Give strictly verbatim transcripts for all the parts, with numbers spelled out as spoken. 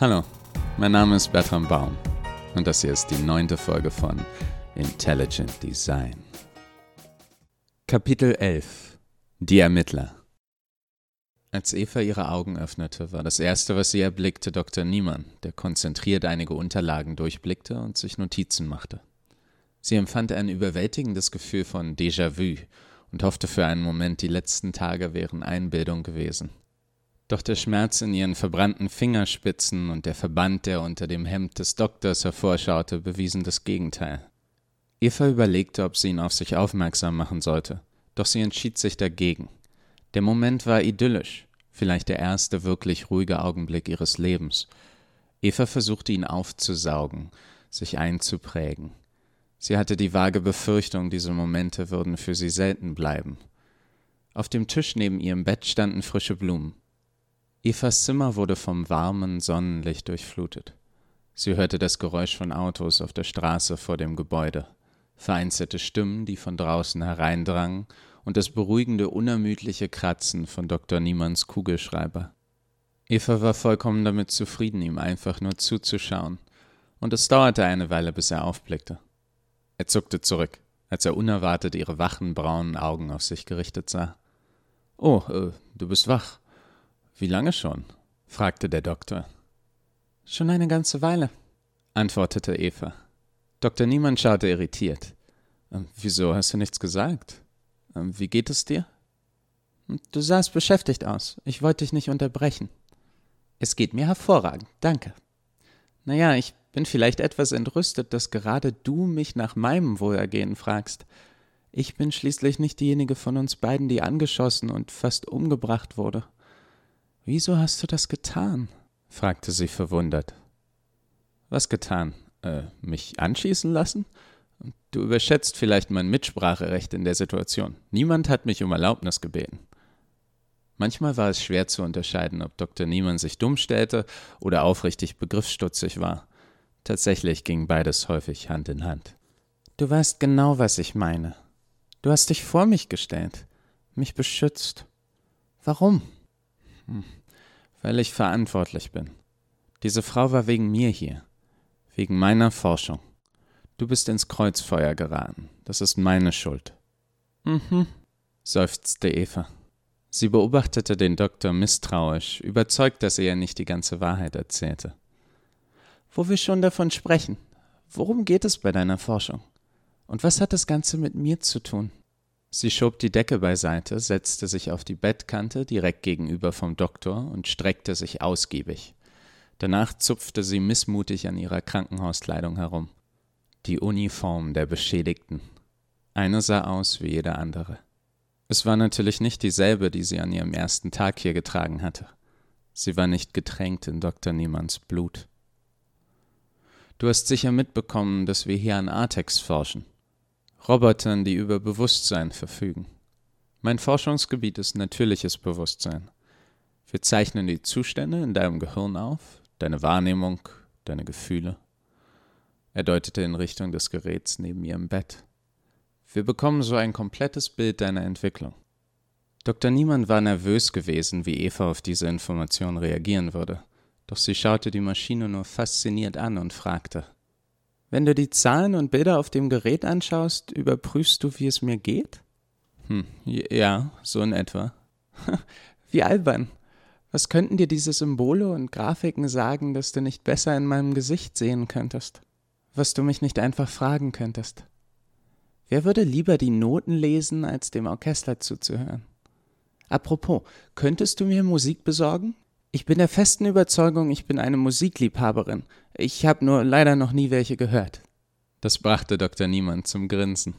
Hallo, mein Name ist Bertram Baum und das hier ist die neunte Folge von Intelligent Design. Kapitel elf – Die Ermittler. Als Eva ihre Augen öffnete, war das Erste, was sie erblickte, Doktor Niemann, der konzentriert einige Unterlagen durchblickte und sich Notizen machte. Sie empfand ein überwältigendes Gefühl von Déjà-vu und hoffte für einen Moment, die letzten Tage wären Einbildung gewesen. Doch der Schmerz in ihren verbrannten Fingerspitzen und der Verband, der unter dem Hemd des Doktors hervorschaute, bewiesen das Gegenteil. Eva überlegte, ob sie ihn auf sich aufmerksam machen sollte, doch sie entschied sich dagegen. Der Moment war idyllisch, vielleicht der erste wirklich ruhige Augenblick ihres Lebens. Eva versuchte, ihn aufzusaugen, sich einzuprägen. Sie hatte die vage Befürchtung, diese Momente würden für sie selten bleiben. Auf dem Tisch neben ihrem Bett standen frische Blumen. Evas Zimmer wurde vom warmen Sonnenlicht durchflutet. Sie hörte das Geräusch von Autos auf der Straße vor dem Gebäude, vereinzelte Stimmen, die von draußen hereindrangen, und das beruhigende, unermüdliche Kratzen von Doktor Niemanns Kugelschreiber. Eva war vollkommen damit zufrieden, ihm einfach nur zuzuschauen, und es dauerte eine Weile, bis er aufblickte. Er zuckte zurück, als er unerwartet ihre wachen, braunen Augen auf sich gerichtet sah. »Oh, äh, du bist wach. Wie lange schon?« fragte der Doktor. »Schon eine ganze Weile«, antwortete Eva. Doktor Niemann schaute irritiert. »Wieso hast du nichts gesagt? Wie geht es dir?« »Du sahst beschäftigt aus. Ich wollte dich nicht unterbrechen.« »Es geht mir hervorragend, danke.« »Naja, ich bin vielleicht etwas entrüstet, dass gerade du mich nach meinem Wohlergehen fragst. Ich bin schließlich nicht diejenige von uns beiden, die angeschossen und fast umgebracht wurde.« »Wieso hast du das getan?« fragte sie verwundert. »Was getan? Äh, mich anschießen lassen? Du überschätzt vielleicht mein Mitspracherecht in der Situation. Niemand hat mich um Erlaubnis gebeten.« Manchmal war es schwer zu unterscheiden, ob Doktor Niemann sich dumm stellte oder aufrichtig begriffsstutzig war. Tatsächlich ging beides häufig Hand in Hand. »Du weißt genau, was ich meine. Du hast dich vor mich gestellt, mich beschützt. Warum?« hm, »Weil ich verantwortlich bin. Diese Frau war wegen mir hier, wegen meiner Forschung. Du bist ins Kreuzfeuer geraten. Das ist meine Schuld.« »Mhm«, seufzte Eva. Sie beobachtete den Doktor misstrauisch, überzeugt, dass er ihr nicht die ganze Wahrheit erzählte. »Wo wir schon davon sprechen, worum geht es bei deiner Forschung? Und was hat das Ganze mit mir zu tun?« Sie schob die Decke beiseite, setzte sich auf die Bettkante direkt gegenüber vom Doktor und streckte sich ausgiebig. Danach zupfte sie missmutig an ihrer Krankenhauskleidung herum. Die Uniform der Beschädigten. Eine sah aus wie jede andere. Es war natürlich nicht dieselbe, die sie an ihrem ersten Tag hier getragen hatte. Sie war nicht getränkt in Doktor Niemanns Blut. »Du hast sicher mitbekommen, dass wir hier an Arteks forschen. Robotern, die über Bewusstsein verfügen. Mein Forschungsgebiet ist natürliches Bewusstsein. Wir zeichnen die Zustände in deinem Gehirn auf, deine Wahrnehmung, deine Gefühle.« Er deutete in Richtung des Geräts neben ihrem Bett. »Wir bekommen so ein komplettes Bild deiner Entwicklung.« Doktor Niemann war nervös gewesen, wie Eva auf diese Information reagieren würde. Doch sie schaute die Maschine nur fasziniert an und fragte: »Wenn du die Zahlen und Bilder auf dem Gerät anschaust, überprüfst du, wie es mir geht?« »Hm, ja, so in etwa.« »Wie albern. Was könnten dir diese Symbole und Grafiken sagen, dass du nicht besser in meinem Gesicht sehen könntest? Was du mich nicht einfach fragen könntest. Wer würde lieber die Noten lesen, als dem Orchester zuzuhören? Apropos, könntest du mir Musik besorgen? Ich bin der festen Überzeugung, ich bin eine Musikliebhaberin. Ich habe nur leider noch nie welche gehört.« Das brachte Doktor Niemann zum Grinsen.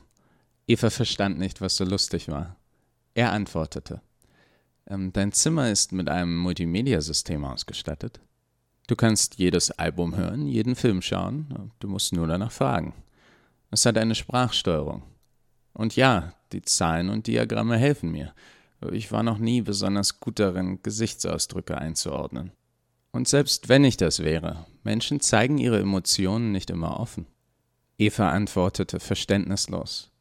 Eva verstand nicht, was so lustig war. Er antwortete: ähm, »Dein Zimmer ist mit einem Multimedia-System ausgestattet. Du kannst jedes Album hören, jeden Film schauen, du musst nur danach fragen. Es hat eine Sprachsteuerung. Und ja, die Zahlen und Diagramme helfen mir. Ich war noch nie besonders gut darin, Gesichtsausdrücke einzuordnen. Und selbst wenn ich das wäre, Menschen zeigen ihre Emotionen nicht immer offen.« Eva antwortete verständnislos: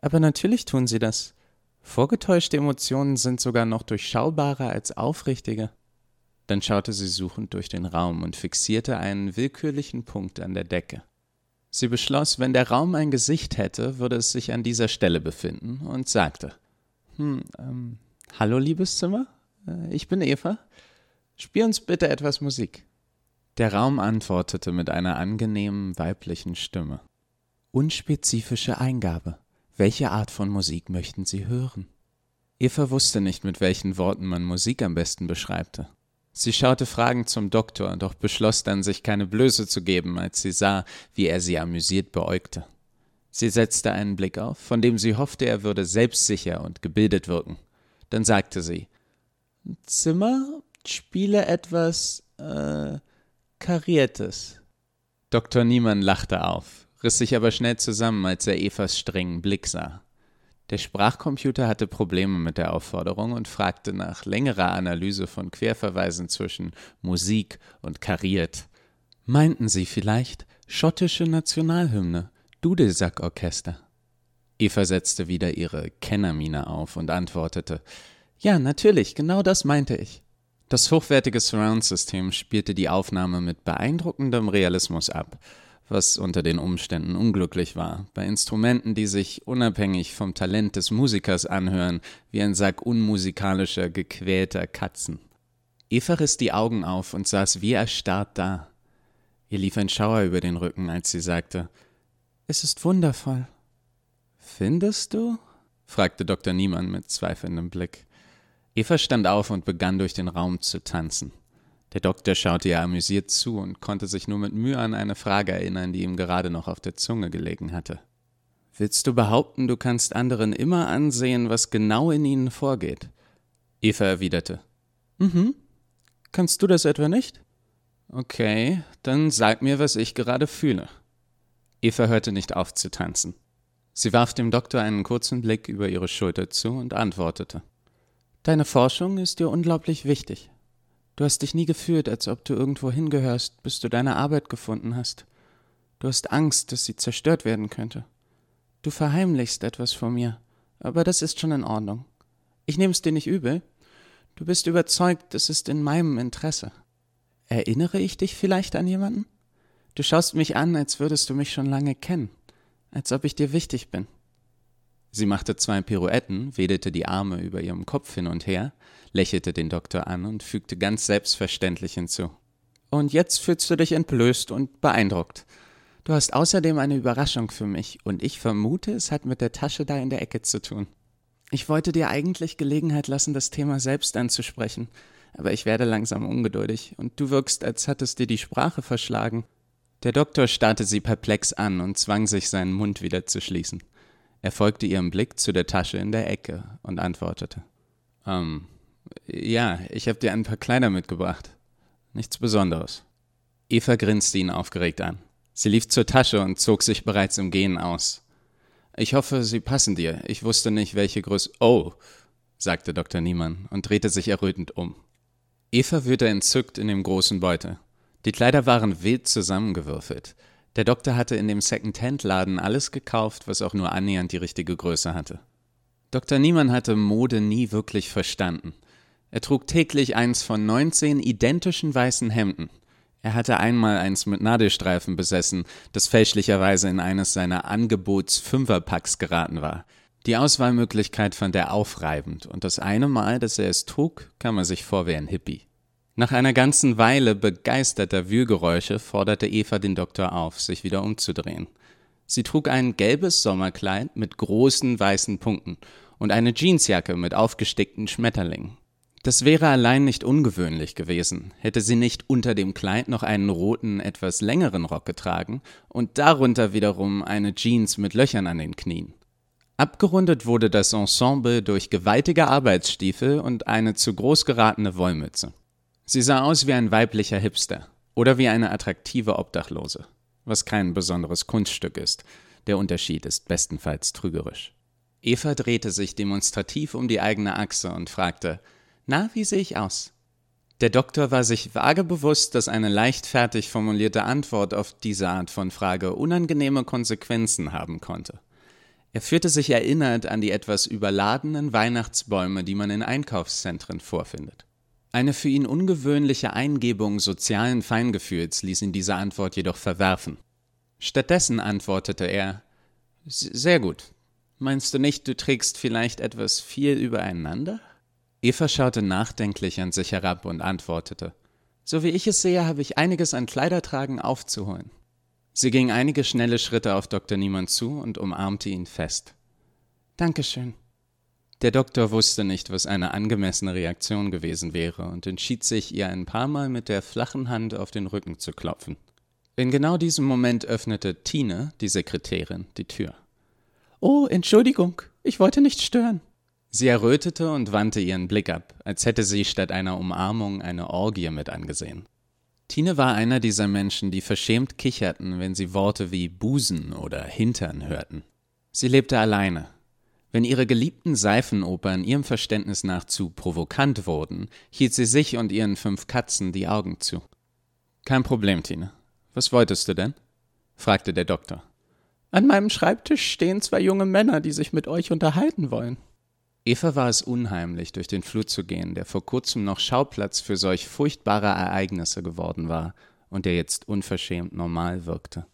»Aber natürlich tun sie das. Vorgetäuschte Emotionen sind sogar noch durchschaubarer als aufrichtige.« Dann schaute sie suchend durch den Raum und fixierte einen willkürlichen Punkt an der Decke. Sie beschloss, wenn der Raum ein Gesicht hätte, würde es sich an dieser Stelle befinden und sagte: Hm, ähm, hallo, liebes Zimmer, ich bin Eva. Spiel uns bitte etwas Musik. Der Raum antwortete mit einer angenehmen weiblichen Stimme. Unspezifische Eingabe. Welche Art von Musik möchten Sie hören? Eva wusste nicht, mit welchen Worten man Musik am besten beschreibte. Sie schaute fragend zum Doktor, doch beschloss dann, sich keine Blöße zu geben, als sie sah, wie er sie amüsiert beäugte. Sie setzte einen Blick auf, von dem sie hoffte, er würde selbstsicher und gebildet wirken. Dann sagte sie: Zimmer, spiele etwas, äh, Kariertes. Doktor Niemann lachte auf, riss sich aber schnell zusammen, als er Evas strengen Blick sah. Der Sprachcomputer hatte Probleme mit der Aufforderung und fragte nach längerer Analyse von Querverweisen zwischen Musik und kariert. Meinten Sie vielleicht schottische Nationalhymne, Dudelsackorchester? Eva setzte wieder ihre Kennermiene auf und antwortete: Ja, natürlich, genau das meinte ich. Das hochwertige Surround-System spielte die Aufnahme mit beeindruckendem Realismus ab, was unter den Umständen unglücklich war, bei Instrumenten, die sich unabhängig vom Talent des Musikers anhören, wie ein Sack unmusikalischer, gequälter Katzen. Eva riss die Augen auf und saß wie erstarrt da. Ihr lief ein Schauer über den Rücken, als sie sagte: Es ist wundervoll. Findest du? Fragte Doktor Niemann mit zweifelndem Blick. Eva stand auf und begann durch den Raum zu tanzen. Der Doktor schaute ihr amüsiert zu und konnte sich nur mit Mühe an eine Frage erinnern, die ihm gerade noch auf der Zunge gelegen hatte. Willst du behaupten, du kannst anderen immer ansehen, was genau in ihnen vorgeht? Eva erwiderte: Mhm. Kannst du das etwa nicht? Okay, dann sag mir, was ich gerade fühle. Eva hörte nicht auf zu tanzen. Sie warf dem Doktor einen kurzen Blick über ihre Schulter zu und antwortete: Deine Forschung ist dir unglaublich wichtig. Du hast dich nie gefühlt, als ob du irgendwo hingehörst, bis du deine Arbeit gefunden hast. Du hast Angst, dass sie zerstört werden könnte. Du verheimlichst etwas vor mir, aber das ist schon in Ordnung. Ich nehme es dir nicht übel. Du bist überzeugt, es ist in meinem Interesse. Erinnere ich dich vielleicht an jemanden? Du schaust mich an, als würdest du mich schon lange kennen, als ob ich dir wichtig bin. Sie machte zwei Pirouetten, wedelte die Arme über ihrem Kopf hin und her, lächelte den Doktor an und fügte ganz selbstverständlich hinzu: Und jetzt fühlst du dich entblößt und beeindruckt. Du hast außerdem eine Überraschung für mich und ich vermute, es hat mit der Tasche da in der Ecke zu tun. Ich wollte dir eigentlich Gelegenheit lassen, das Thema selbst anzusprechen, aber ich werde langsam ungeduldig und du wirkst, als hattest dir die Sprache verschlagen. Der Doktor starrte sie perplex an und zwang sich, seinen Mund wieder zu schließen. Er folgte ihrem Blick zu der Tasche in der Ecke und antwortete: Ähm, ja, ich habe dir ein paar Kleider mitgebracht. Nichts Besonderes. Eva grinste ihn aufgeregt an. Sie lief zur Tasche und zog sich bereits im Gehen aus. Ich hoffe, sie passen dir. Ich wusste nicht, welche Größe... Oh, sagte Doktor Niemann und drehte sich errötend um. Eva wühlte entzückt in dem großen Beutel. Die Kleider waren wild zusammengewürfelt. Der Doktor hatte in dem Second-Hand-Laden alles gekauft, was auch nur annähernd die richtige Größe hatte. Doktor Niemann hatte Mode nie wirklich verstanden. Er trug täglich eins von neunzehn identischen weißen Hemden. Er hatte einmal eins mit Nadelstreifen besessen, das fälschlicherweise in eines seiner Angebots-Fünferpacks geraten war. Die Auswahlmöglichkeit fand er aufreibend und das eine Mal, dass er es trug, kam er sich vor wie ein Hippie. Nach einer ganzen Weile begeisterter Wühlgeräusche forderte Eva den Doktor auf, sich wieder umzudrehen. Sie trug ein gelbes Sommerkleid mit großen weißen Punkten und eine Jeansjacke mit aufgestickten Schmetterlingen. Das wäre allein nicht ungewöhnlich gewesen, hätte sie nicht unter dem Kleid noch einen roten, etwas längeren Rock getragen und darunter wiederum eine Jeans mit Löchern an den Knien. Abgerundet wurde das Ensemble durch gewaltige Arbeitsstiefel und eine zu groß geratene Wollmütze. Sie sah aus wie ein weiblicher Hipster oder wie eine attraktive Obdachlose, was kein besonderes Kunststück ist. Der Unterschied ist bestenfalls trügerisch. Eva drehte sich demonstrativ um die eigene Achse und fragte: Na, wie sehe ich aus? Der Doktor war sich vage bewusst, dass eine leichtfertig formulierte Antwort auf diese Art von Frage unangenehme Konsequenzen haben konnte. Er fühlte sich erinnert an die etwas überladenen Weihnachtsbäume, die man in Einkaufszentren vorfindet. Eine für ihn ungewöhnliche Eingebung sozialen Feingefühls ließ ihn diese Antwort jedoch verwerfen. Stattdessen antwortete er, »Sehr gut. Meinst du nicht, du trägst vielleicht etwas viel übereinander?« Eva schaute nachdenklich an sich herab und antwortete, »So wie ich es sehe, habe ich einiges an Kleidertragen aufzuholen.« Sie ging einige schnelle Schritte auf Doktor Niemann zu und umarmte ihn fest. »Dankeschön.« Der Doktor wusste nicht, was eine angemessene Reaktion gewesen wäre und entschied sich, ihr ein paar Mal mit der flachen Hand auf den Rücken zu klopfen. In genau diesem Moment öffnete Tine, die Sekretärin, die Tür. »Oh, Entschuldigung, ich wollte nicht stören.« Sie errötete und wandte ihren Blick ab, als hätte sie statt einer Umarmung eine Orgie mit angesehen. Tine war einer dieser Menschen, die verschämt kicherten, wenn sie Worte wie Busen oder Hintern hörten. Sie lebte alleine. Wenn ihre geliebten Seifenopern ihrem Verständnis nach zu provokant wurden, hielt sie sich und ihren fünf Katzen die Augen zu. »Kein Problem, Tine. Was wolltest du denn?« fragte der Doktor. »An meinem Schreibtisch stehen zwei junge Männer, die sich mit euch unterhalten wollen.« Eva war es unheimlich, durch den Flur zu gehen, der vor kurzem noch Schauplatz für solch furchtbare Ereignisse geworden war und der jetzt unverschämt normal wirkte.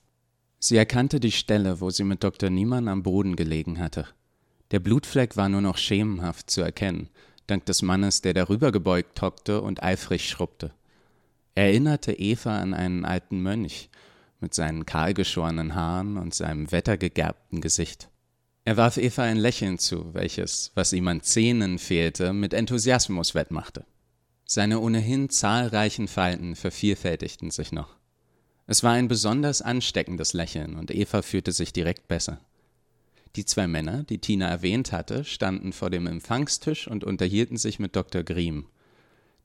Sie erkannte die Stelle, wo sie mit Doktor Niemann am Boden gelegen hatte. Der Blutfleck war nur noch schemenhaft zu erkennen, dank des Mannes, der darüber gebeugt hockte und eifrig schrubbte. Er erinnerte Eva an einen alten Mönch mit seinen kahlgeschorenen Haaren und seinem wettergegerbten Gesicht. Er warf Eva ein Lächeln zu, welches, was ihm an Zähnen fehlte, mit Enthusiasmus wettmachte. Seine ohnehin zahlreichen Falten vervielfältigten sich noch. Es war ein besonders ansteckendes Lächeln und Eva fühlte sich direkt besser. Die zwei Männer, die Tina erwähnt hatte, standen vor dem Empfangstisch und unterhielten sich mit Doktor Griem.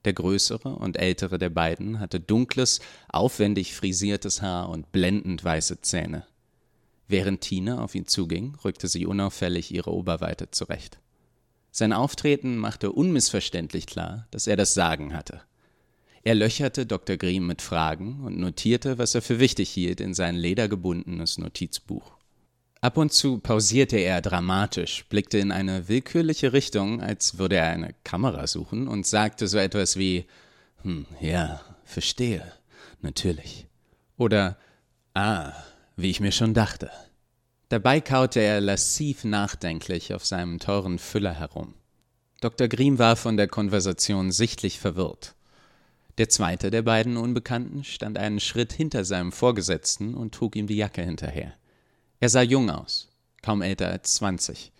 Der größere und ältere der beiden hatte dunkles, aufwendig frisiertes Haar und blendend weiße Zähne. Während Tina auf ihn zuging, rückte sie unauffällig ihre Oberweite zurecht. Sein Auftreten machte unmissverständlich klar, dass er das Sagen hatte. Er löcherte Doktor Griem mit Fragen und notierte, was er für wichtig hielt, in sein ledergebundenes Notizbuch. Ab und zu pausierte er dramatisch, blickte in eine willkürliche Richtung, als würde er eine Kamera suchen, und sagte so etwas wie, »Hm, ja, verstehe, natürlich.« Oder, »Ah, wie ich mir schon dachte.« Dabei kaute er lasziv nachdenklich auf seinem teuren Füller herum. Doktor Griem war von der Konversation sichtlich verwirrt. Der zweite der beiden Unbekannten stand einen Schritt hinter seinem Vorgesetzten und trug ihm die Jacke hinterher. Er sah jung aus, kaum älter als zwanzig.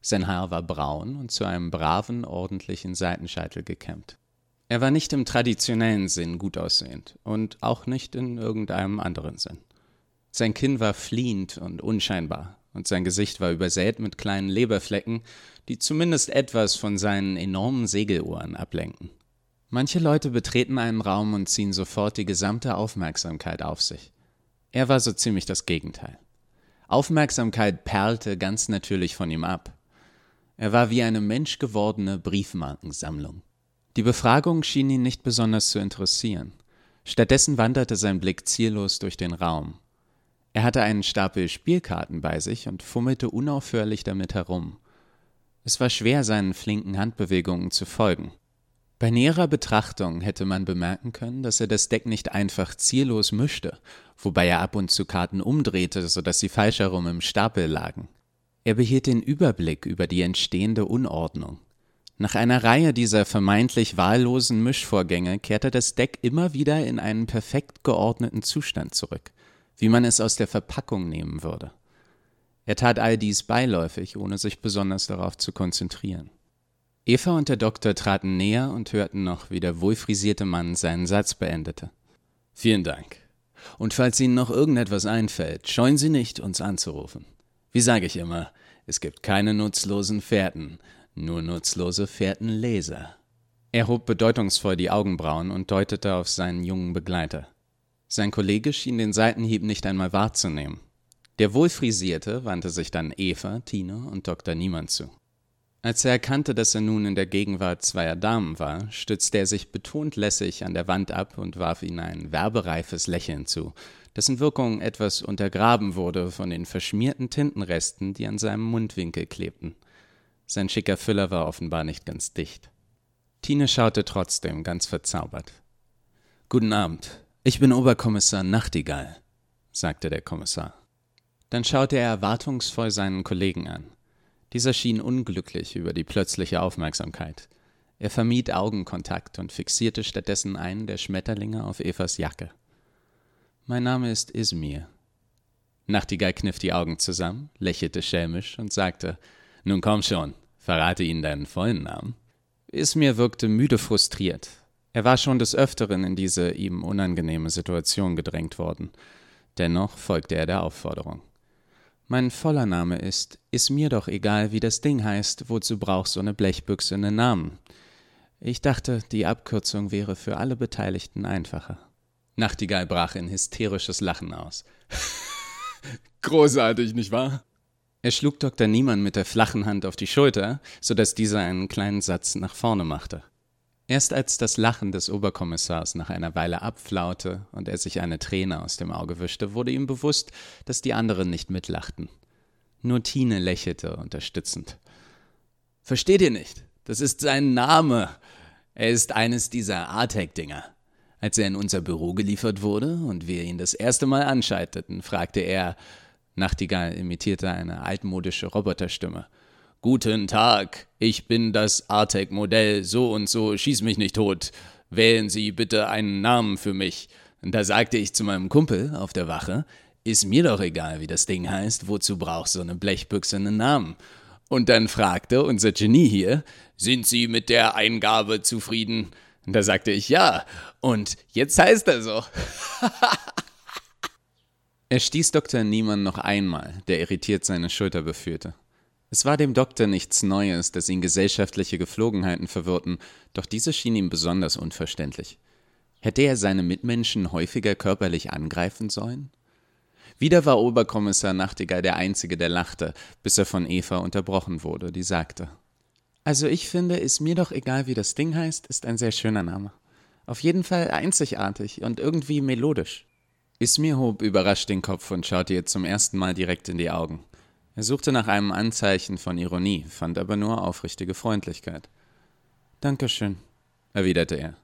Sein Haar war braun und zu einem braven, ordentlichen Seitenscheitel gekämmt. Er war nicht im traditionellen Sinn gut aussehend und auch nicht in irgendeinem anderen Sinn. Sein Kinn war fliehend und unscheinbar und sein Gesicht war übersät mit kleinen Leberflecken, die zumindest etwas von seinen enormen Segelohren ablenken. Manche Leute betreten einen Raum und ziehen sofort die gesamte Aufmerksamkeit auf sich. Er war so ziemlich das Gegenteil. Aufmerksamkeit perlte ganz natürlich von ihm ab. Er war wie eine menschgewordene Briefmarkensammlung. Die Befragung schien ihn nicht besonders zu interessieren. Stattdessen wanderte sein Blick ziellos durch den Raum. Er hatte einen Stapel Spielkarten bei sich und fummelte unaufhörlich damit herum. Es war schwer, seinen flinken Handbewegungen zu folgen. Bei näherer Betrachtung hätte man bemerken können, dass er das Deck nicht einfach ziellos mischte, wobei er ab und zu Karten umdrehte, sodass sie falsch herum im Stapel lagen. Er behielt den Überblick über die entstehende Unordnung. Nach einer Reihe dieser vermeintlich wahllosen Mischvorgänge kehrte das Deck immer wieder in einen perfekt geordneten Zustand zurück, wie man es aus der Verpackung nehmen würde. Er tat all dies beiläufig, ohne sich besonders darauf zu konzentrieren. Eva und der Doktor traten näher und hörten noch, wie der wohlfrisierte Mann seinen Satz beendete. »Vielen Dank. Und falls Ihnen noch irgendetwas einfällt, scheuen Sie nicht, uns anzurufen. Wie sage ich immer, es gibt keine nutzlosen Fährten, nur nutzlose Fährtenleser.« Er hob bedeutungsvoll die Augenbrauen und deutete auf seinen jungen Begleiter. Sein Kollege schien den Seitenhieb nicht einmal wahrzunehmen. Der Wohlfrisierte wandte sich dann Eva, Tine und Doktor Niemann zu. Als er erkannte, dass er nun in der Gegenwart zweier Damen war, stützte er sich betont lässig an der Wand ab und warf ihnen ein werbereifes Lächeln zu, dessen Wirkung etwas untergraben wurde von den verschmierten Tintenresten, die an seinem Mundwinkel klebten. Sein schicker Füller war offenbar nicht ganz dicht. Tine schaute trotzdem ganz verzaubert. »Guten Abend, ich bin Oberkommissar Nachtigall«, sagte der Kommissar. Dann schaute er erwartungsvoll seinen Kollegen an. Dieser schien unglücklich über die plötzliche Aufmerksamkeit. Er vermied Augenkontakt und fixierte stattdessen einen der Schmetterlinge auf Evas Jacke. »Mein Name ist Ismir.« Nachtigall kniff die Augen zusammen, lächelte schelmisch und sagte, »Nun komm schon, verrate ihnen deinen vollen Namen.« Ismir wirkte müde frustriert. Er war schon des Öfteren in diese ihm unangenehme Situation gedrängt worden. Dennoch folgte er der Aufforderung. »Mein voller Name ist, ist mir doch egal, wie das Ding heißt, wozu brauchst so eine Blechbüchse einen Namen? Ich dachte, die Abkürzung wäre für alle Beteiligten einfacher.« Nachtigall brach in hysterisches Lachen aus. »Großartig, nicht wahr?« Er schlug Doktor Niemann mit der flachen Hand auf die Schulter, sodass dieser einen kleinen Satz nach vorne machte. Erst als das Lachen des Oberkommissars nach einer Weile abflaute und er sich eine Träne aus dem Auge wischte, wurde ihm bewusst, dass die anderen nicht mitlachten. Nur Tine lächelte unterstützend. »Versteht ihr nicht? Das ist sein Name. Er ist eines dieser Artek-Dinger. Als er in unser Büro geliefert wurde und wir ihn das erste Mal anschalteten, fragte er,« Nachtigall imitierte eine altmodische Roboterstimme, »Guten Tag, ich bin das Artek-Modell, so und so, schieß mich nicht tot. Wählen Sie bitte einen Namen für mich.« Und da sagte ich zu meinem Kumpel auf der Wache, »Ist mir doch egal, wie das Ding heißt, wozu braucht so eine Blechbüchse einen Namen?« Und dann fragte unser Genie hier, »Sind Sie mit der Eingabe zufrieden?« Und da sagte ich, »Ja, und jetzt heißt er so.« Er stieß Doktor Niemann noch einmal, der irritiert seine Schulter beführte. Es war dem Doktor nichts Neues, dass ihn gesellschaftliche Gepflogenheiten verwirrten, doch diese schien ihm besonders unverständlich. Hätte er seine Mitmenschen häufiger körperlich angreifen sollen? Wieder war Oberkommissar Nachtigall der Einzige, der lachte, bis er von Eva unterbrochen wurde, die sagte, »Also ich finde, ist mir doch egal, wie das Ding heißt, ist ein sehr schöner Name. Auf jeden Fall einzigartig und irgendwie melodisch.« Ismir hob überrascht den Kopf und schaute ihr zum ersten Mal direkt in die Augen. Er suchte nach einem Anzeichen von Ironie, fand aber nur aufrichtige Freundlichkeit. »Dankeschön«, erwiderte er,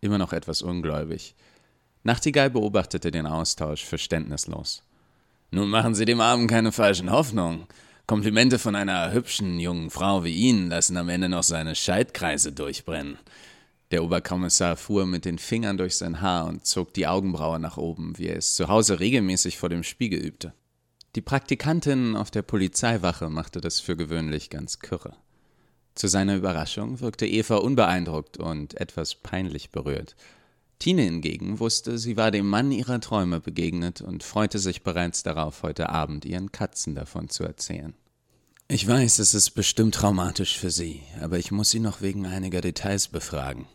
immer noch etwas ungläubig. Nachtigall beobachtete den Austausch verständnislos. »Nun machen Sie dem Armen keine falschen Hoffnungen. Komplimente von einer hübschen jungen Frau wie Ihnen lassen am Ende noch seine Scheidkreise durchbrennen.« Der Oberkommissar fuhr mit den Fingern durch sein Haar und zog die Augenbraue nach oben, wie er es zu Hause regelmäßig vor dem Spiegel übte. Die Praktikantin auf der Polizeiwache machte das für gewöhnlich ganz kürre. Zu seiner Überraschung wirkte Eva unbeeindruckt und etwas peinlich berührt. Tine hingegen wusste, sie war dem Mann ihrer Träume begegnet und freute sich bereits darauf, heute Abend ihren Katzen davon zu erzählen. »Ich weiß, es ist bestimmt traumatisch für Sie, aber ich muss Sie noch wegen einiger Details befragen.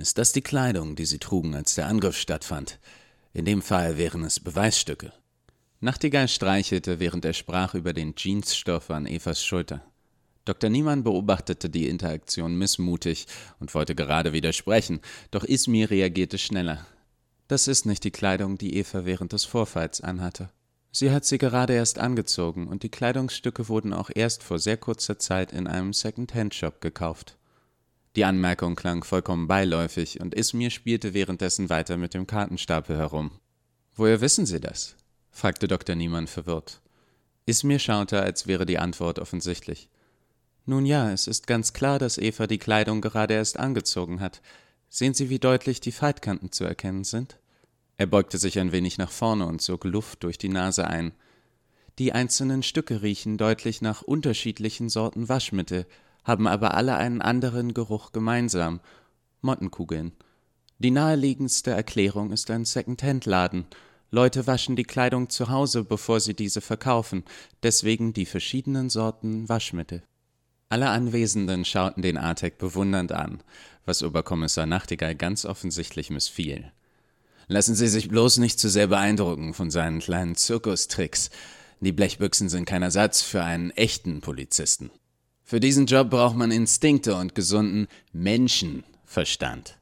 Ist das die Kleidung, die Sie trugen, als der Angriff stattfand? In dem Fall wären es Beweisstücke.« Nachtigall streichelte, während er sprach, über den Jeansstoff an Evas Schulter. Doktor Niemann beobachtete die Interaktion missmutig und wollte gerade widersprechen, doch Ismir reagierte schneller. »Das ist nicht die Kleidung, die Eva während des Vorfalls anhatte. Sie hat sie gerade erst angezogen und die Kleidungsstücke wurden auch erst vor sehr kurzer Zeit in einem Second-Hand-Shop gekauft.« Die Anmerkung klang vollkommen beiläufig und Ismir spielte währenddessen weiter mit dem Kartenstapel herum. »Woher wissen Sie das?« fragte Doktor Niemann verwirrt. Ismir schaute, als wäre die Antwort offensichtlich. »Nun ja, es ist ganz klar, dass Eva die Kleidung gerade erst angezogen hat. Sehen Sie, wie deutlich die Faltkanten zu erkennen sind?« Er beugte sich ein wenig nach vorne und zog Luft durch die Nase ein. »Die einzelnen Stücke riechen deutlich nach unterschiedlichen Sorten Waschmittel, haben aber alle einen anderen Geruch gemeinsam. Mottenkugeln. Die naheliegendste Erklärung ist ein Second-Hand-Laden. Leute waschen die Kleidung zu Hause, bevor sie diese verkaufen, deswegen die verschiedenen Sorten Waschmittel.« Alle Anwesenden schauten den Artek bewundernd an, was Oberkommissar Nachtigall ganz offensichtlich missfiel. »Lassen Sie sich bloß nicht zu sehr beeindrucken von seinen kleinen Zirkustricks. Die Blechbüchsen sind kein Ersatz für einen echten Polizisten. Für diesen Job braucht man Instinkte und gesunden Menschenverstand.«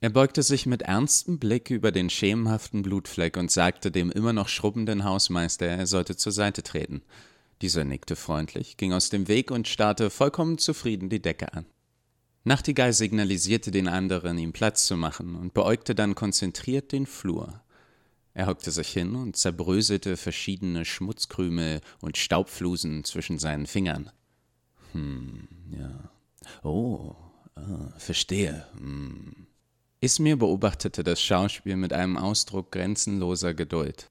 Er beugte sich mit ernstem Blick über den schemenhaften Blutfleck und sagte dem immer noch schrubbenden Hausmeister, er sollte zur Seite treten. Dieser nickte freundlich, ging aus dem Weg und starrte vollkommen zufrieden die Decke an. Nachtigall signalisierte den anderen, ihm Platz zu machen, und beäugte dann konzentriert den Flur. Er hockte sich hin und zerbröselte verschiedene Schmutzkrümel und Staubflusen zwischen seinen Fingern. Hm, ja. Oh, ah, verstehe. Hm. Ismir beobachtete das Schauspiel mit einem Ausdruck grenzenloser Geduld.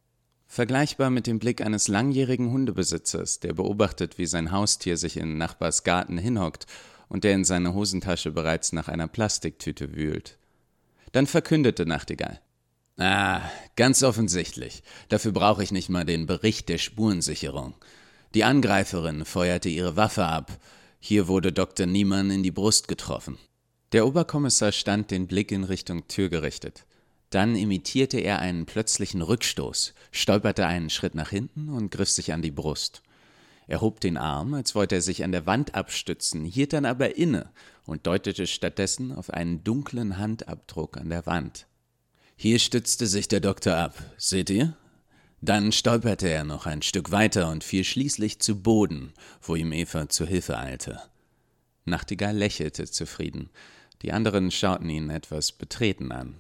Vergleichbar mit dem Blick eines langjährigen Hundebesitzers, der beobachtet, wie sein Haustier sich in Nachbars Garten hinhockt und der in seiner Hosentasche bereits nach einer Plastiktüte wühlt. Dann verkündete Nachtigall: Ah, ganz offensichtlich. Dafür brauche ich nicht mal den Bericht der Spurensicherung. Die Angreiferin feuerte ihre Waffe ab. Hier wurde Doktor Niemann in die Brust getroffen. Der Oberkommissar stand den Blick in Richtung Tür gerichtet. Dann imitierte er einen plötzlichen Rückstoß, stolperte einen Schritt nach hinten und griff sich an die Brust. Er hob den Arm, als wollte er sich an der Wand abstützen, hielt dann aber inne und deutete stattdessen auf einen dunklen Handabdruck an der Wand. Hier stützte sich der Doktor ab, seht ihr? Dann stolperte er noch ein Stück weiter und fiel schließlich zu Boden, wo ihm Eva zu Hilfe eilte. Nachtigall lächelte zufrieden. Die anderen schauten ihn etwas betreten an.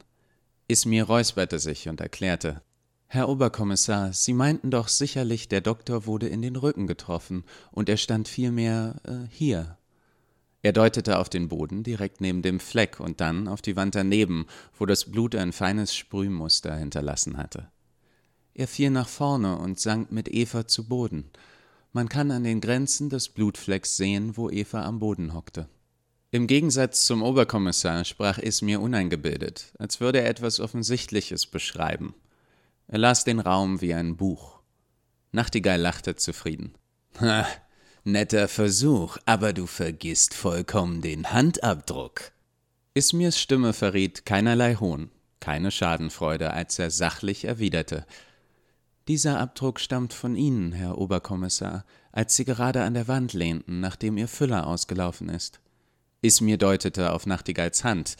Ismir räusperte sich und erklärte: Herr Oberkommissar, Sie meinten doch sicherlich, der Doktor wurde in den Rücken getroffen und er stand vielmehr äh, hier. Er deutete auf den Boden direkt neben dem Fleck und dann auf die Wand daneben, wo das Blut ein feines Sprühmuster hinterlassen hatte. Er fiel nach vorne und sank mit Eva zu Boden. Man kann an den Grenzen des Blutflecks sehen, wo Eva am Boden hockte. Im Gegensatz zum Oberkommissar sprach Ismir uneingebildet, als würde er etwas Offensichtliches beschreiben. Er las den Raum wie ein Buch. Nachtigall lachte zufrieden. Ha! Netter Versuch, aber du vergisst vollkommen den Handabdruck. Ismirs Stimme verriet keinerlei Hohn, keine Schadenfreude, als er sachlich erwiderte: Dieser Abdruck stammt von Ihnen, Herr Oberkommissar, als Sie gerade an der Wand lehnten, nachdem Ihr Füller ausgelaufen ist. Ismir deutete auf Nachtigalls Hand.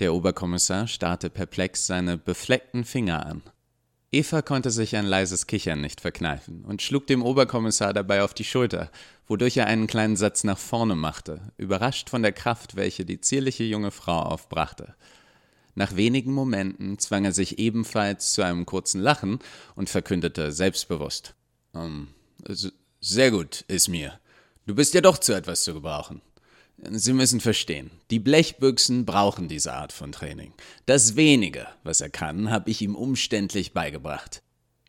Der Oberkommissar starrte perplex seine befleckten Finger an. Eva konnte sich ein leises Kichern nicht verkneifen und schlug dem Oberkommissar dabei auf die Schulter, wodurch er einen kleinen Satz nach vorne machte, überrascht von der Kraft, welche die zierliche junge Frau aufbrachte. Nach wenigen Momenten zwang er sich ebenfalls zu einem kurzen Lachen und verkündete selbstbewusst: Ähm, sehr gut, Ismir. Du bist ja doch zu etwas zu gebrauchen. Sie müssen verstehen, die Blechbüchsen brauchen diese Art von Training. Das Wenige, was er kann, habe ich ihm umständlich beigebracht.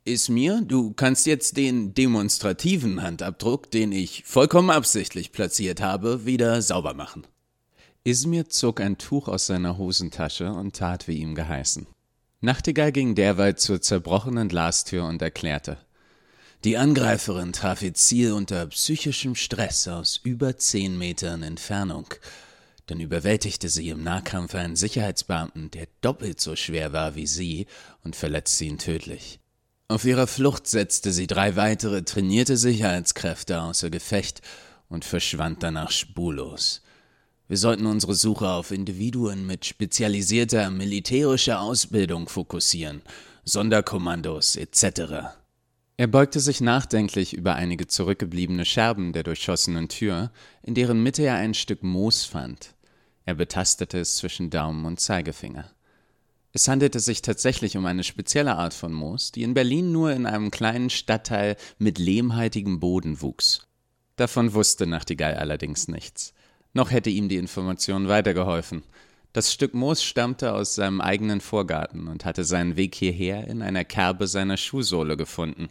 Ismir, du kannst jetzt den demonstrativen Handabdruck, den ich vollkommen absichtlich platziert habe, wieder sauber machen. Ismir zog ein Tuch aus seiner Hosentasche und tat, wie ihm geheißen. Nachtigall ging derweil zur zerbrochenen Glastür und erklärte: Die Angreiferin traf ihr Ziel unter psychischem Stress aus über zehn Metern Entfernung. Dann überwältigte sie im Nahkampf einen Sicherheitsbeamten, der doppelt so schwer war wie sie, und verletzte ihn tödlich. Auf ihrer Flucht setzte sie drei weitere trainierte Sicherheitskräfte außer Gefecht und verschwand danach spurlos. Wir sollten unsere Suche auf Individuen mit spezialisierter militärischer Ausbildung fokussieren, Sonderkommandos et cetera Er beugte sich nachdenklich über einige zurückgebliebene Scherben der durchschossenen Tür, in deren Mitte er ein Stück Moos fand. Er betastete es zwischen Daumen und Zeigefinger. Es handelte sich tatsächlich um eine spezielle Art von Moos, die in Berlin nur in einem kleinen Stadtteil mit lehmhaltigem Boden wuchs. Davon wusste Nachtigall allerdings nichts. Noch hätte ihm die Information weitergeholfen. Das Stück Moos stammte aus seinem eigenen Vorgarten und hatte seinen Weg hierher in einer Kerbe seiner Schuhsohle gefunden.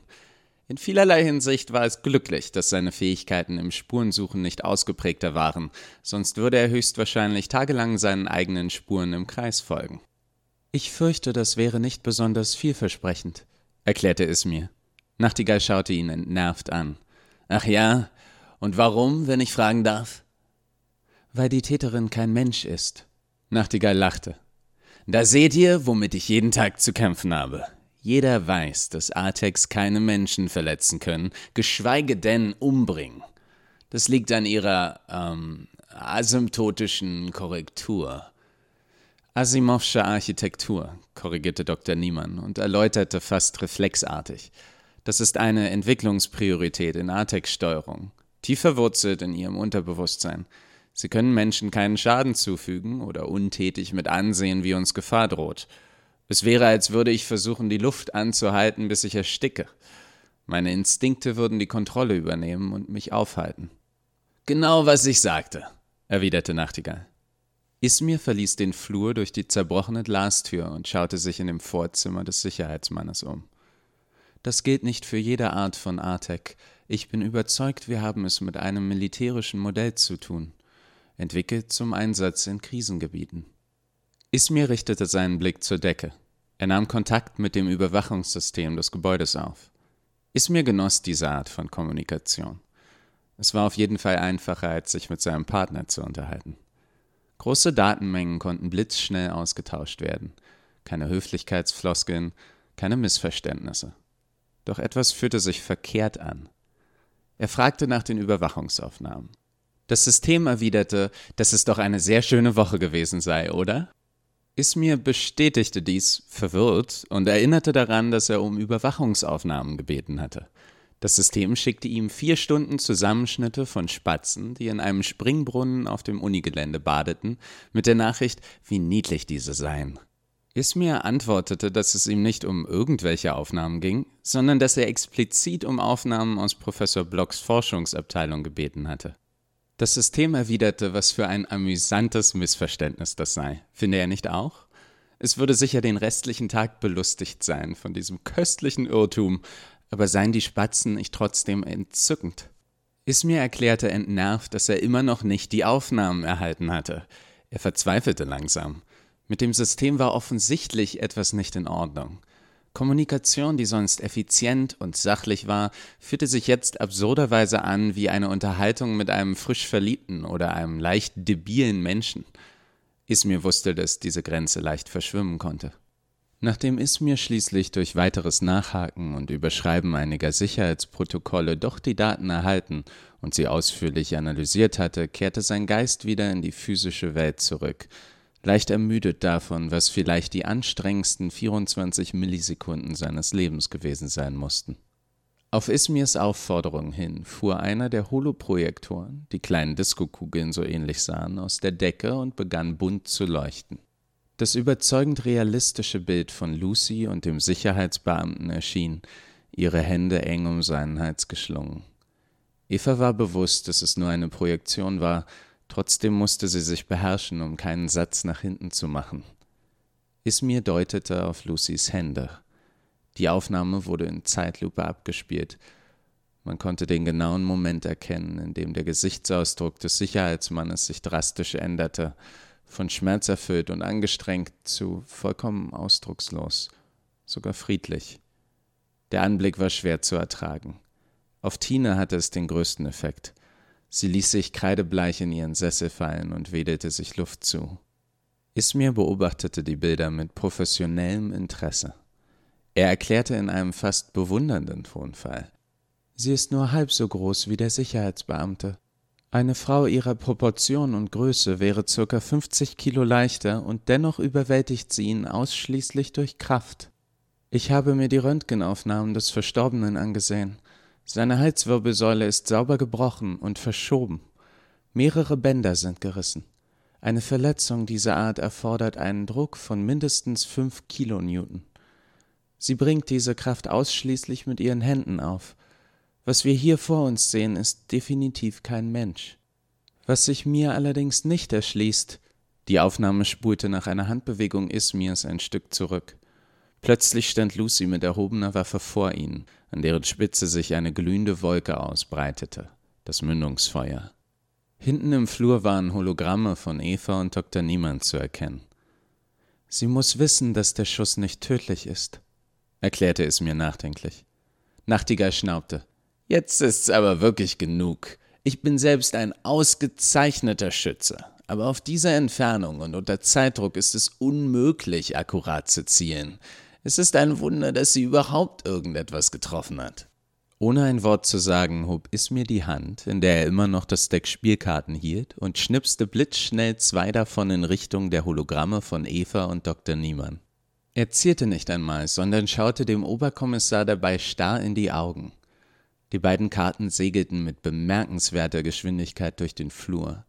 In vielerlei Hinsicht war es glücklich, dass seine Fähigkeiten im Spurensuchen nicht ausgeprägter waren, sonst würde er höchstwahrscheinlich tagelang seinen eigenen Spuren im Kreis folgen. »Ich fürchte, das wäre nicht besonders vielversprechend«, erklärte Ismir. Nachtigall schaute ihn entnervt an. »Ach ja? Und warum, wenn ich fragen darf?« »Weil die Täterin kein Mensch ist.« Nachtigall lachte. Da seht ihr, womit ich jeden Tag zu kämpfen habe. Jeder weiß, dass Arteks keine Menschen verletzen können, geschweige denn umbringen. Das liegt an ihrer, ähm, asymptotischen Korrektur. Asimovsche Architektur, korrigierte Doktor Niemann und erläuterte fast reflexartig. Das ist eine Entwicklungspriorität in Arteks Steuerung, tief verwurzelt in ihrem Unterbewusstsein. Sie können Menschen keinen Schaden zufügen oder untätig mit ansehen, wie uns Gefahr droht. Es wäre, als würde ich versuchen, die Luft anzuhalten, bis ich ersticke. Meine Instinkte würden die Kontrolle übernehmen und mich aufhalten. »Genau, was ich sagte«, erwiderte Nachtigall. Ismir verließ den Flur durch die zerbrochene Glastür und schaute sich in dem Vorzimmer des Sicherheitsmannes um. »Das gilt nicht für jede Art von Artek. Ich bin überzeugt, wir haben es mit einem militärischen Modell zu tun, entwickelt zum Einsatz in Krisengebieten.« Ismir richtete seinen Blick zur Decke. Er nahm Kontakt mit dem Überwachungssystem des Gebäudes auf. Ismir genoss diese Art von Kommunikation. Es war auf jeden Fall einfacher, als sich mit seinem Partner zu unterhalten. Große Datenmengen konnten blitzschnell ausgetauscht werden. Keine Höflichkeitsfloskeln, keine Missverständnisse. Doch etwas fühlte sich verkehrt an. Er fragte nach den Überwachungsaufnahmen. Das System erwiderte, dass es doch eine sehr schöne Woche gewesen sei, oder? Ismir bestätigte dies, verwirrt, und erinnerte daran, dass er um Überwachungsaufnahmen gebeten hatte. Das System schickte ihm vier Stunden Zusammenschnitte von Spatzen, die in einem Springbrunnen auf dem Unigelände badeten, mit der Nachricht, wie niedlich diese seien. Ismir antwortete, dass es ihm nicht um irgendwelche Aufnahmen ging, sondern dass er explizit um Aufnahmen aus Professor Blocks Forschungsabteilung gebeten hatte. Das System erwiderte, was für ein amüsantes Missverständnis das sei. Finde er nicht auch? Es würde sicher den restlichen Tag belustigt sein von diesem köstlichen Irrtum, aber seien die Spatzen nicht trotzdem entzückend? Ismir erklärte entnervt, dass er immer noch nicht die Aufnahmen erhalten hatte. Er verzweifelte langsam. Mit dem System war offensichtlich etwas nicht in Ordnung. Kommunikation, die sonst effizient und sachlich war, fühlte sich jetzt absurderweise an wie eine Unterhaltung mit einem frisch Verliebten oder einem leicht debilen Menschen. Ismir wusste, dass diese Grenze leicht verschwimmen konnte. Nachdem Ismir schließlich durch weiteres Nachhaken und Überschreiben einiger Sicherheitsprotokolle doch die Daten erhalten und sie ausführlich analysiert hatte, kehrte sein Geist wieder in die physische Welt zurück. Leicht ermüdet davon, was vielleicht die anstrengendsten vierundzwanzig Millisekunden seines Lebens gewesen sein mussten. Auf Ismirs Aufforderung hin fuhr einer der Holoprojektoren, die kleinen Diskokugeln so ähnlich sahen, aus der Decke und begann bunt zu leuchten. Das überzeugend realistische Bild von Lucy und dem Sicherheitsbeamten erschien, ihre Hände eng um seinen Hals geschlungen. Eva war bewusst, dass es nur eine Projektion war. Trotzdem musste sie sich beherrschen, um keinen Satz nach hinten zu machen. Ismir deutete auf Lucys Hände. Die Aufnahme wurde in Zeitlupe abgespielt. Man konnte den genauen Moment erkennen, in dem der Gesichtsausdruck des Sicherheitsmannes sich drastisch änderte, von schmerzerfüllt und angestrengt zu vollkommen ausdruckslos, sogar friedlich. Der Anblick war schwer zu ertragen. Auf Tine hatte es den größten Effekt. Sie ließ sich kreidebleich in ihren Sessel fallen und wedelte sich Luft zu. Ismir beobachtete die Bilder mit professionellem Interesse. Er erklärte in einem fast bewundernden Tonfall: »Sie ist nur halb so groß wie der Sicherheitsbeamte. Eine Frau ihrer Proportion und Größe wäre ca. fünfzig Kilo leichter und dennoch überwältigt sie ihn ausschließlich durch Kraft. Ich habe mir die Röntgenaufnahmen des Verstorbenen angesehen. Seine Halswirbelsäule ist sauber gebrochen und verschoben. Mehrere Bänder sind gerissen. Eine Verletzung dieser Art erfordert einen Druck von mindestens fünf Kilonewton. Sie bringt diese Kraft ausschließlich mit ihren Händen auf. Was wir hier vor uns sehen, ist definitiv kein Mensch. Was sich mir allerdings nicht erschließt,« die Aufnahme spulte nach einer Handbewegung Ismirs ein Stück zurück. Plötzlich stand Lucy mit erhobener Waffe vor ihnen, an deren Spitze sich eine glühende Wolke ausbreitete, das Mündungsfeuer. Hinten im Flur waren Hologramme von Eva und Doktor Niemann zu erkennen. »Sie muss wissen, dass der Schuss nicht tödlich ist«, erklärte es mir nachdenklich. Nachtigall schnaubte. »Jetzt ist's aber wirklich genug. Ich bin selbst ein ausgezeichneter Schütze, aber auf dieser Entfernung und unter Zeitdruck ist es unmöglich, akkurat zu zielen. Es ist ein Wunder, dass sie überhaupt irgendetwas getroffen hat.« Ohne ein Wort zu sagen, hob Ismir die Hand, in der er immer noch das Deck Spielkarten hielt, und schnipste blitzschnell zwei davon in Richtung der Hologramme von Eva und Doktor Niemann. Er zierte nicht einmal, sondern schaute dem Oberkommissar dabei starr in die Augen. Die beiden Karten segelten mit bemerkenswerter Geschwindigkeit durch den Flur.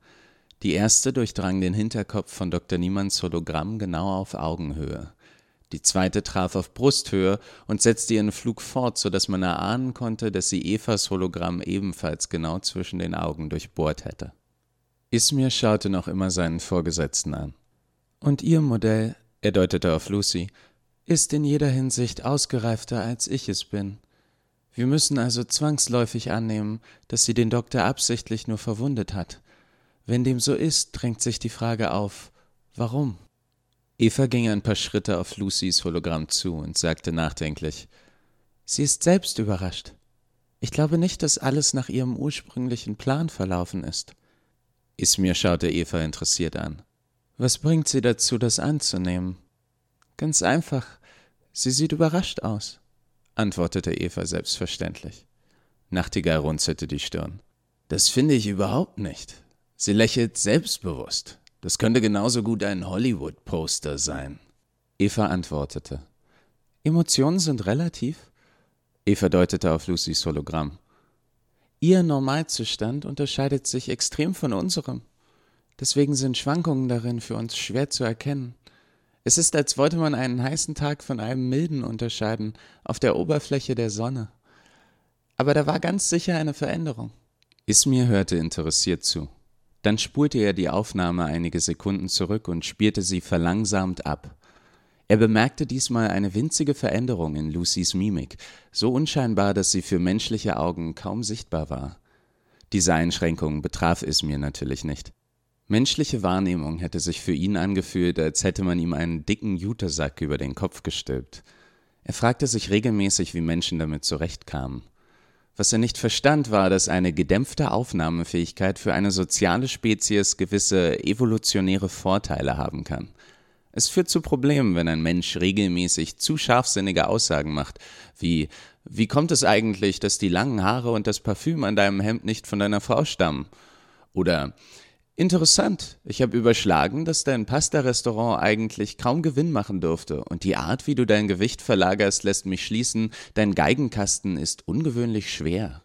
Die erste durchdrang den Hinterkopf von Doktor Niemanns Hologramm genau auf Augenhöhe. Die zweite traf auf Brusthöhe und setzte ihren Flug fort, sodass man erahnen konnte, dass sie Evas Hologramm ebenfalls genau zwischen den Augen durchbohrt hätte. Ismir schaute noch immer seinen Vorgesetzten an. Und ihr Modell, er deutete auf Lucy, ist in jeder Hinsicht ausgereifter, als ich es bin. Wir müssen also zwangsläufig annehmen, dass sie den Doktor absichtlich nur verwundet hat. Wenn dem so ist, drängt sich die Frage auf, warum? Eva ging ein paar Schritte auf Lucys Hologramm zu und sagte nachdenklich, »Sie ist selbst überrascht. Ich glaube nicht, dass alles nach ihrem ursprünglichen Plan verlaufen ist.« Ismir schaute Eva interessiert an. »Was bringt sie dazu, das anzunehmen?« »Ganz einfach. Sie sieht überrascht aus«, antwortete Eva selbstverständlich. Nachtigall runzelte die Stirn. »Das finde ich überhaupt nicht. Sie lächelt selbstbewusst. Das könnte genauso gut ein Hollywood-Poster sein.« Eva antwortete. »Emotionen sind relativ.« Eva deutete auf Lucys Hologramm. »Ihr Normalzustand unterscheidet sich extrem von unserem. Deswegen sind Schwankungen darin für uns schwer zu erkennen. Es ist, als wollte man einen heißen Tag von einem milden unterscheiden, auf der Oberfläche der Sonne. Aber da war ganz sicher eine Veränderung.« Ismir hörte interessiert zu. Dann spulte er die Aufnahme einige Sekunden zurück und spielte sie verlangsamt ab. Er bemerkte diesmal eine winzige Veränderung in Lucys Mimik, so unscheinbar, dass sie für menschliche Augen kaum sichtbar war. Diese Einschränkung betraf Ismir natürlich nicht. Menschliche Wahrnehmung hätte sich für ihn angefühlt, als hätte man ihm einen dicken Jutesack über den Kopf gestülpt. Er fragte sich regelmäßig, wie Menschen damit zurechtkamen. Was er nicht verstand, war, dass eine gedämpfte Aufnahmefähigkeit für eine soziale Spezies gewisse evolutionäre Vorteile haben kann. Es führt zu Problemen, wenn ein Mensch regelmäßig zu scharfsinnige Aussagen macht, wie »Wie kommt es eigentlich, dass die langen Haare und das Parfüm an deinem Hemd nicht von deiner Frau stammen?« oder »Interessant, ich habe überschlagen, dass dein Pasta-Restaurant eigentlich kaum Gewinn machen durfte und die Art, wie du dein Gewicht verlagerst, lässt mich schließen, dein Geigenkasten ist ungewöhnlich schwer.«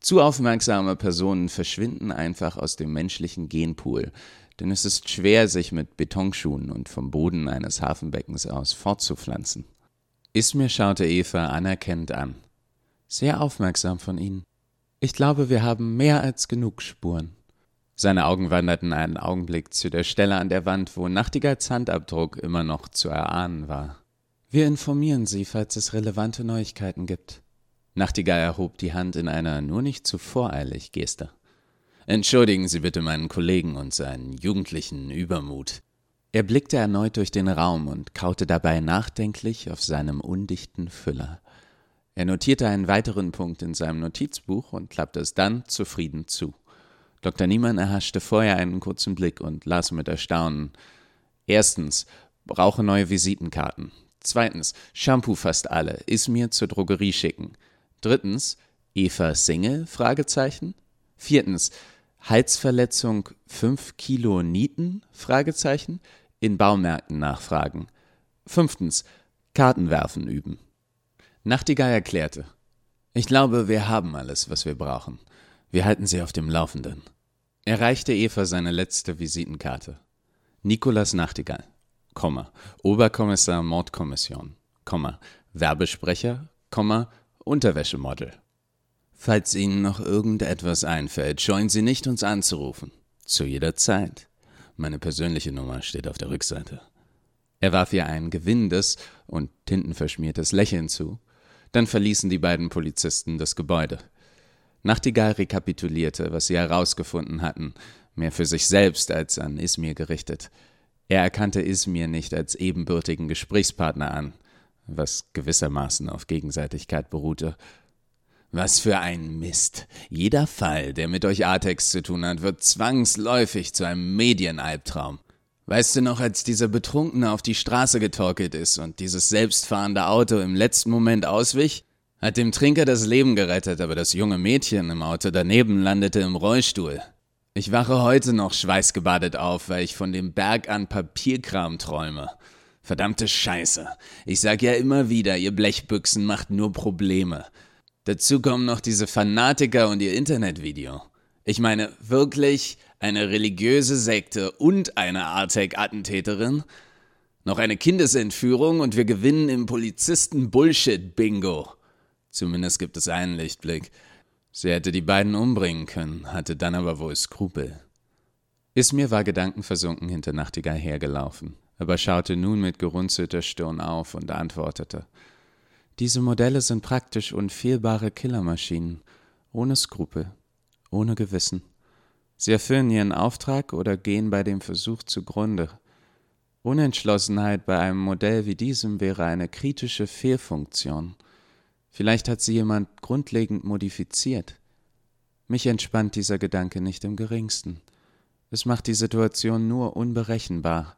Zu aufmerksame Personen verschwinden einfach aus dem menschlichen Genpool, denn es ist schwer, sich mit Betonschuhen und vom Boden eines Hafenbeckens aus fortzupflanzen. Ismir schaute Eva anerkennend an. »Sehr aufmerksam von Ihnen. Ich glaube, wir haben mehr als genug Spuren.« Seine Augen wanderten einen Augenblick zu der Stelle an der Wand, wo Nachtigalls Handabdruck immer noch zu erahnen war. »Wir informieren Sie, falls es relevante Neuigkeiten gibt.« Nachtigall erhob die Hand in einer nur nicht zu voreilig Geste. »Entschuldigen Sie bitte meinen Kollegen und seinen jugendlichen Übermut.« Er blickte erneut durch den Raum und kaute dabei nachdenklich auf seinem undichten Füller. Er notierte einen weiteren Punkt in seinem Notizbuch und klappte es dann zufrieden zu. Doktor Niemann erhaschte vorher einen kurzen Blick und las mit Erstaunen. Erstens, brauche neue Visitenkarten. Zweitens, Shampoo fast alle, Ismir zur Drogerie schicken. Drittens, Eva Single, Fragezeichen. Viertens, Halsverletzung fünf Kilo Nieten, Fragezeichen, in Baumärkten nachfragen. Fünftens, Kartenwerfen üben. Nachtigall erklärte, ich glaube, wir haben alles, was wir brauchen. Wir halten Sie auf dem Laufenden. Er reichte Eva seine letzte Visitenkarte. Nikolas Nachtigall, Komma, Oberkommissar Mordkommission, Komma, Werbesprecher, Komma, Unterwäschemodel. Falls Ihnen noch irgendetwas einfällt, scheuen Sie nicht, uns anzurufen. Zu jeder Zeit. Meine persönliche Nummer steht auf der Rückseite. Er warf ihr ein gewinnendes und tintenverschmiertes Lächeln zu. Dann verließen die beiden Polizisten das Gebäude. Nachtigall rekapitulierte, was sie herausgefunden hatten, mehr für sich selbst als an Ismir gerichtet. Er erkannte Ismir nicht als ebenbürtigen Gesprächspartner an, was gewissermaßen auf Gegenseitigkeit beruhte. »Was für ein Mist! Jeder Fall, der mit euch Artex zu tun hat, wird zwangsläufig zu einem Medienalbtraum. Weißt du noch, als dieser Betrunkene auf die Straße getorkelt ist und dieses selbstfahrende Auto im letzten Moment auswich?« Hat dem Trinker das Leben gerettet, aber das junge Mädchen im Auto daneben landete im Rollstuhl. Ich wache heute noch schweißgebadet auf, weil ich von dem Berg an Papierkram träume. Verdammte Scheiße. Ich sag ja immer wieder, ihr Blechbüchsen macht nur Probleme. Dazu kommen noch diese Fanatiker und ihr Internetvideo. Ich meine, wirklich eine religiöse Sekte und eine Artek-Attentäterin, noch eine Kindesentführung und wir gewinnen im Polizisten-Bullshit-Bingo. Zumindest gibt es einen Lichtblick. Sie hätte die beiden umbringen können, hatte dann aber wohl Skrupel. Ismir war gedankenversunken hinter Nachtigall hergelaufen, aber schaute nun mit gerunzelter Stirn auf und antwortete: Diese Modelle sind praktisch unfehlbare Killermaschinen, ohne Skrupel, ohne Gewissen. Sie erfüllen ihren Auftrag oder gehen bei dem Versuch zugrunde. Unentschlossenheit bei einem Modell wie diesem wäre eine kritische Fehlfunktion. Vielleicht hat sie jemand grundlegend modifiziert. Mich entspannt dieser Gedanke nicht im geringsten. Es macht die Situation nur unberechenbar.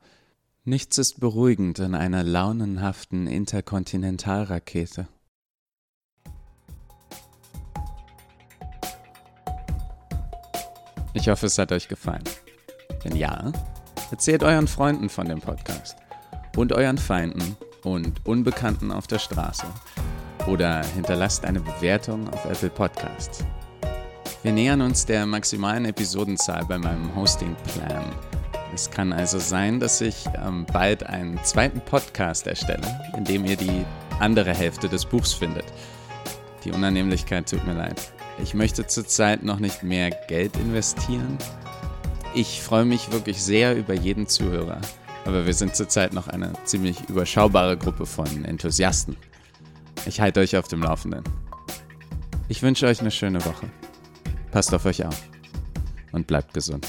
Nichts ist beruhigend in einer launenhaften Interkontinentalrakete. Ich hoffe, es hat euch gefallen. Wenn ja, erzählt euren Freunden von dem Podcast und euren Feinden und Unbekannten auf der Straße oder hinterlasst eine Bewertung auf Apple Podcasts. Wir nähern uns der maximalen Episodenzahl bei meinem Hosting-Plan. Es kann also sein, dass ich ähm, bald einen zweiten Podcast erstelle, in dem ihr die andere Hälfte des Buchs findet. Die Unannehmlichkeit tut mir leid. Ich möchte zurzeit noch nicht mehr Geld investieren. Ich freue mich wirklich sehr über jeden Zuhörer, aber wir sind zurzeit noch eine ziemlich überschaubare Gruppe von Enthusiasten. Ich halte euch auf dem Laufenden. Ich wünsche euch eine schöne Woche. Passt auf euch auf und bleibt gesund.